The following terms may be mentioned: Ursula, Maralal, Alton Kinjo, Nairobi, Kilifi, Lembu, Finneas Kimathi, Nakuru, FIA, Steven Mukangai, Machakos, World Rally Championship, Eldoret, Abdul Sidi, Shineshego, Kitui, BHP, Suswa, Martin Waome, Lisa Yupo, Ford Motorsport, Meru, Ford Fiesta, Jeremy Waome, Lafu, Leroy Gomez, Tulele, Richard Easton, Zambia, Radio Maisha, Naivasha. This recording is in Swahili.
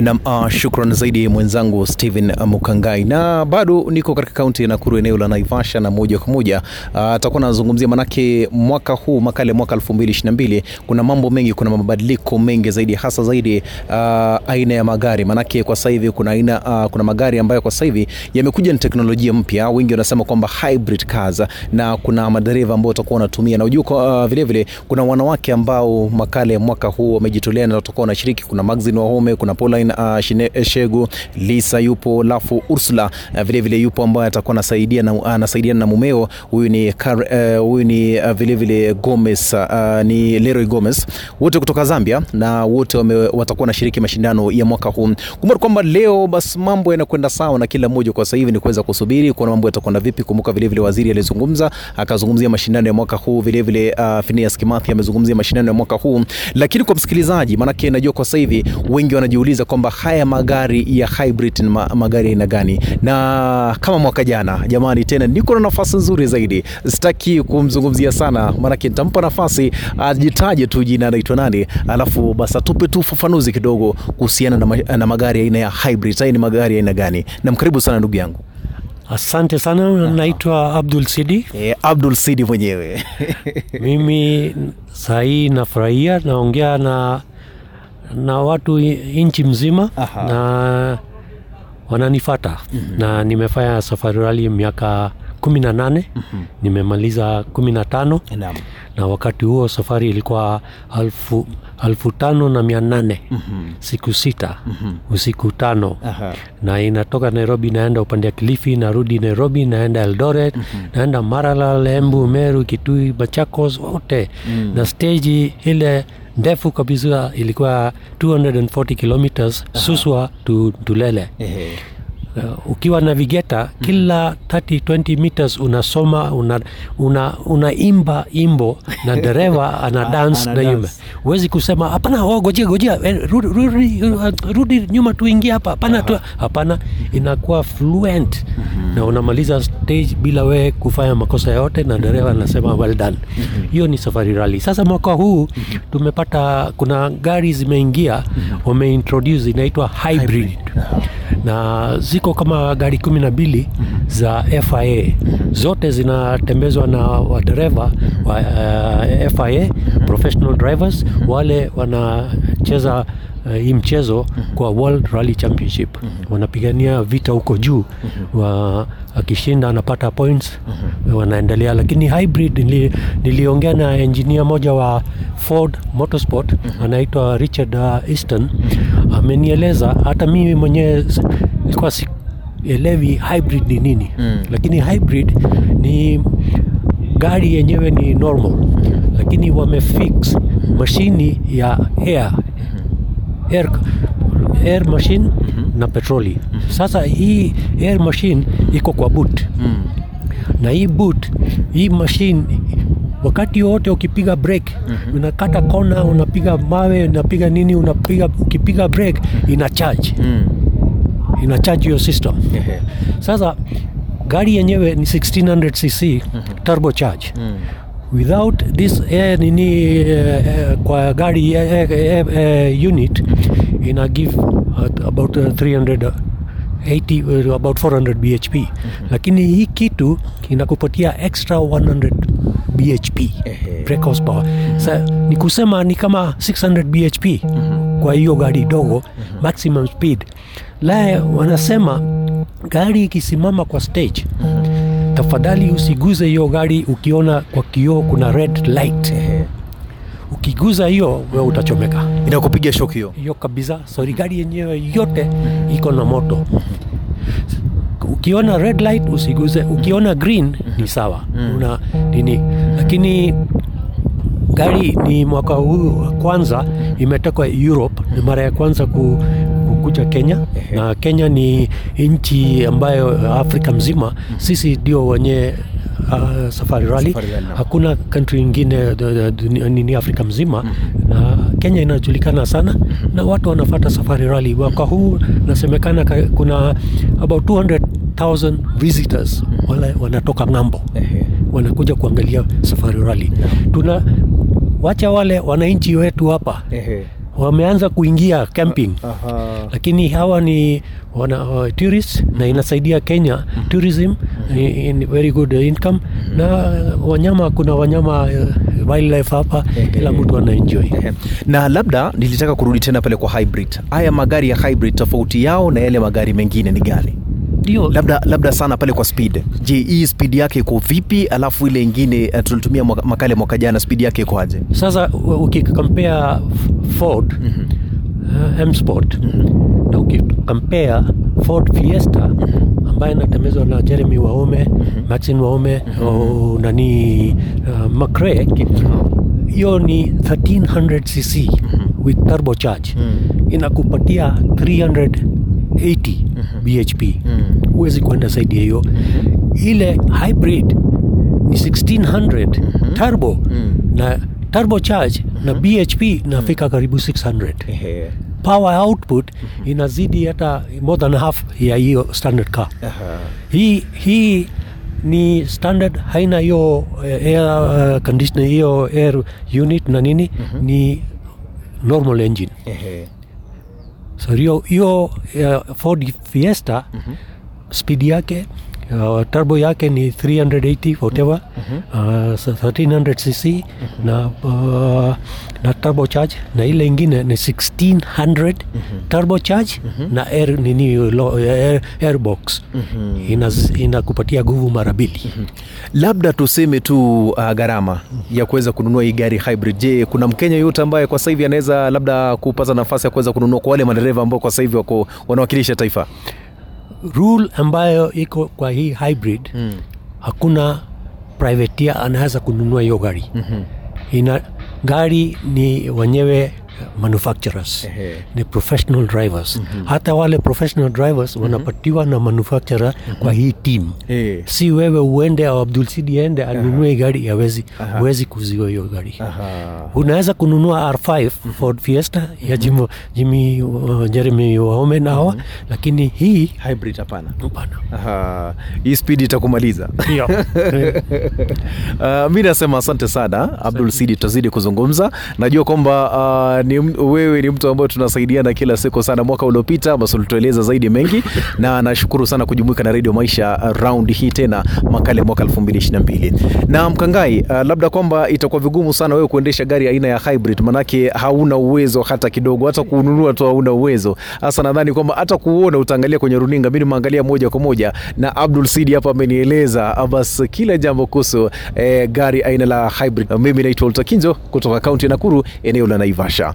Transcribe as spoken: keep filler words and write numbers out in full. Na uh, shukrani zaidi mwenzangu Steven Mukangai. Na bado niko katika kaunti ya Nakuru, eneo la Naivasha, na moja kwa moja atakuwa uh, nazungumzia manake mwaka huu makale mwaka elfu mbili ishirini na mbili kuna mambo mengi, kuna mabadiliko mengi zaidi, hasa zaidi uh, aina ya magari. Manake kwa sasa hivi kuna aina uh, kuna magari ambayo kwa sasa hivi yamekuja na teknolojia mpya, wengi wanasema kwamba hybrid cars, na kuna madereva ambao watakuwa wanatumia, na ujue uh, vile vile kuna wanawake ambao makale mwaka huu wamejitolea na watakuwa wanashiriki. Kuna Magazine wa Home, kuna Pauline Uh, Shineshego, Lisa Yupo, Lafu, Ursula, uh, vile vile Yupo ambaye atakuwa anasaidia na anasaidia uh, na mumeo, huyu ni huyu uh, ni uh, vile vile Gomez, uh, ni Leroy Gomez, wote kutoka Zambia, na wote watakuwa wanashiriki mashindano ya mwaka huu. Kumbuka kwamba leo basi mambo yanakwenda sawa na kila mmoja kwa sasa hivi ni kuweza kusubiri kwa mambo yatakwenda vipi. Kumbuka vile vile waziri alizungumza, akazungumzia mashindano ya mwaka huu, vile vile uh, Finneas Kimathi amezungumzia mashindano ya mwaka huu. Lakini kwa msikilizaji, maana yake najua kwa sasa hivi wengi wanajiuliza kwamba haya magari ya hybrid ma, magari aina gani. Na kama mwaka jana jamani, tena niko na nafasi nzuri zaidi, sitaki kumzungumzia sana maana nitampa nafasi ajitaje tu jina, anaitwa nani, alafu basi tupe tu ufafanuzi kidogo kuhusiana na, na magari aina ya hybrid, haya ni magari aina gani. Na mkaribu sana ndugu yangu. Asante sana, naitwa Abdul Sidi. Eh, Abdul Sidi mwenyewe. Mimi sahi nafurahia naongea na na watu inchi mzima. Aha. Na wananifata. Mm-hmm. Na nimefanya safari rally miaka kumi na nane. Mm-hmm. Nimemaliza kumi na tano. Naam. Na wakati huo safari ilikuwa alfu, alfu tano na mia nane. Mm-hmm. Siku sita. Mm-hmm. Usiku tano. Aha. Na inatoka Nairobi naenda upande ya Kilifi, narudi Nairobi, naenda Eldoret. Mm-hmm. Naenda Maralal, Lembu, Meru, Kitui, Machakos wote. Mm-hmm. Na stage ile ndefu kabisa ilikuwa two hundred forty kilometers. Aha. Suswa to Tulele. Ehe. Uh, ukiwa navigeta kila thirty to twenty meters unasoma una una unaimba imbo na dereva ana dance na yume. Huwezi kusema hapana, oh, gojea gojea rudi rudi rudi nyuma tuingie hapa. Hapana tu, hapana, inakuwa fluent. Mm-hmm. Na unamaliza stage bila wewe kufanya makosa yote na dereva anasema well done. Hiyo ni safari rally. Sasa mwaka huu tumepata kuna gari zimeingia, wameintroduce inaitwa hybrid. hybrid. Na ziko kama gari kumi na mbili za F I A, zote zinatembezwa na wadereva wa uh, F I A professional drivers, wale wanacheza uh, hii mchezo kwa World Rally Championship, wanapigania vita huko juu, wa akishinda anapata points, wanaendelea. Lakini hybrid nili, niliongea na engineer moja wa Ford Motorsport anaitwa Richard Easton, amenieleza hata mimi mwenyewe nilikuwa sielewi hybrid ni nini. Mm. Lakini hybrid ni gari yenyewe ni normal, lakini wamefix mashini ya air air air machine na petroli. Sasa hii air machine iko kwa boot. Mm. Na hii boot, hii machine wakati wote ukipiga brake, mm-hmm, unakata kona, unapiga mawe, unapiga nini, unapiga ukipiga brake inacharge. Mm. Inacharge your system. Yeah. Sasa gari yenyewe ni sixteen hundred cc, mm-hmm, turbo charge. Mm. Without this air nini uh, kwa gari air, air, air unit ina give at about uh, three hundred eighty uh, about four hundred B H P. Mm-hmm. Lakini hii kitu inakupatia extra one hundred B H P brake horsepower. Sasa ni kusema ni kama six hundred B H P. Mm-hmm. Kwa hiyo gari dogo. Mm-hmm. Maximum speed la wanasema gari ikisimama kwa stage, mm-hmm, tafadhali usiguze hiyo gari. Ukiona kwa kioo kuna red light, mm-hmm, ukiguza hiyo wewe utachomeka, inakupiga shock hiyo hiyo kabisa. Sorry, gari yenyewe yote iko na moto. Ukiona red light usiguze, ukiona green ni sawa, una nini. Lakini Gari ni mwaka huu kwanza imetoka Europe, ni mara ya kwanza ku kuja Kenya. Na Kenya ni nchi ambayo Afrika mzima sisi ndio wenye uh, safari rally. Hakuna country nyingine ni Afrika mzima, na Kenya inajulikana sana na watu wanafuata safari rally. Mwaka huu nasemekana kuna about two hundred thousand visitors wale wanatoka ng'ambo wanakuja kuangalia safari rally. Tuna wacha wale wananchi wetu hapa wameanza kuingia camping. Aha. Lakini hawa ni wana uh, tourists, na inasaidia Kenya tourism in, in very good income. Na wanyama, kuna wanyama uh, wildlife hapa kila mtu ana enjoy. Na labda nilitaka kurudi tena pale kwa hybrid. Haya magari ya hybrid, tofauti yao na yale magari mengine ni gani? Ndio. Labda labda sana pale kwa speed. Je, hii speed yake iko vipi? Alafu ile nyingine uh, tulitumia mwaka, makale mwaka jana, speed yake iko aje? Sasa ukikompare Ford mm-hmm. uh, M Sport mm-hmm. na ukikompare Ford Fiesta mm-hmm. ambayo inatemezwa na Jeremy Waome, mm-hmm. Martin Waome mm-hmm. o, nani uh, Macrae, hiyo ni thirteen hundred cc mm-hmm. with turbocharge mm-hmm. inakupatia three hundred eighty mm-hmm. B H P. Mm-hmm. Uwezi kwenda zaidi ya hiyo. Mm-hmm. Ile hybrid ni sixteen hundred mm-hmm. turbo mm-hmm. na turbocharge mm-hmm. na B H P inafika mm-hmm. karibu six hundred. Yeah. Power output mm-hmm. inazidi hata more than half ya hiyo standard car. Uh-huh. Hii hii ni standard, haina hiyo air uh, conditioner, hiyo air unit na nini mm-hmm. ni normal engine. Yeah. So hiyo hiyo uh, Ford Fiesta mm-hmm. speed yake uh, turbo yake ni three hundred eighty whatever mm-hmm. uh, so thirteen hundred cc mm-hmm. na uh, na turbo charge, na ile nyingine ni sixteen hundred mm-hmm. turbo charge mm-hmm. na air nini air, airbox mm-hmm. inaz, inakupatia nguvu mara mbili mm-hmm. Labda tuseme tu uh, gharama mm-hmm. ya kuweza kununua hii gari hybrid. Je, kuna Mkenya yote ambaye kwa sasa hivi anaweza labda kupata nafasi ya kuweza kununua, kwa wale madereva ambao kwa sasa hivi wako wanawakilisha taifa? Rule ambayo iko kwa hii hybrid mm. hakuna privateer anaweza kununua hiyo gari mm-hmm. ina gari ni wenyewe manufacturers mm-hmm. ni professional drivers mm-hmm. hata wale professional drivers mm-hmm. wanapatiwa na manufacturer mm-hmm. kwa hii team mm-hmm. si wewe uende au Abdul Sidi ende anunue gari, hawezi hawezi kuziwa hiyo gari. Aha. Unaweza kununua R five Ford Fiesta mm-hmm. ya Jimmy Jimmy uh, Jeremy Waome nao mm-hmm. lakini hii hybrid hapana hapana. Aha, hii speed itakumaliza. Ndio. Uh, mimi nasema asante sana Abdul Sidi, tutazidi kuzungumza. Najua kwamba uh, ni wewe ni mtu ambaye tunasaidiana kila siku sana. Mwaka uliopita basi ulitueleza zaidi mengi na nashukuru sana kujumuika na Radio Maisha round hii tena makale mwaka twenty twenty-two. Na Mkangai, uh, labda kwamba itakuwa vigumu sana wewe kuendesha gari aina ya hybrid, manake hauna uwezo hata kidogo, hata kununua tu hauna uwezo. Sasa nadhani kwamba hata kuona utaangalia kwenye runinga, mimi naangalia moja kwa moja, na Abdul Sidi hapa amenieleza basi kila jambo kuhusu eh, gari aina la hybrid. Mimi naitwa Alton Kinjo kutoka kaunti ya Nakuru, eneo la Naivasha.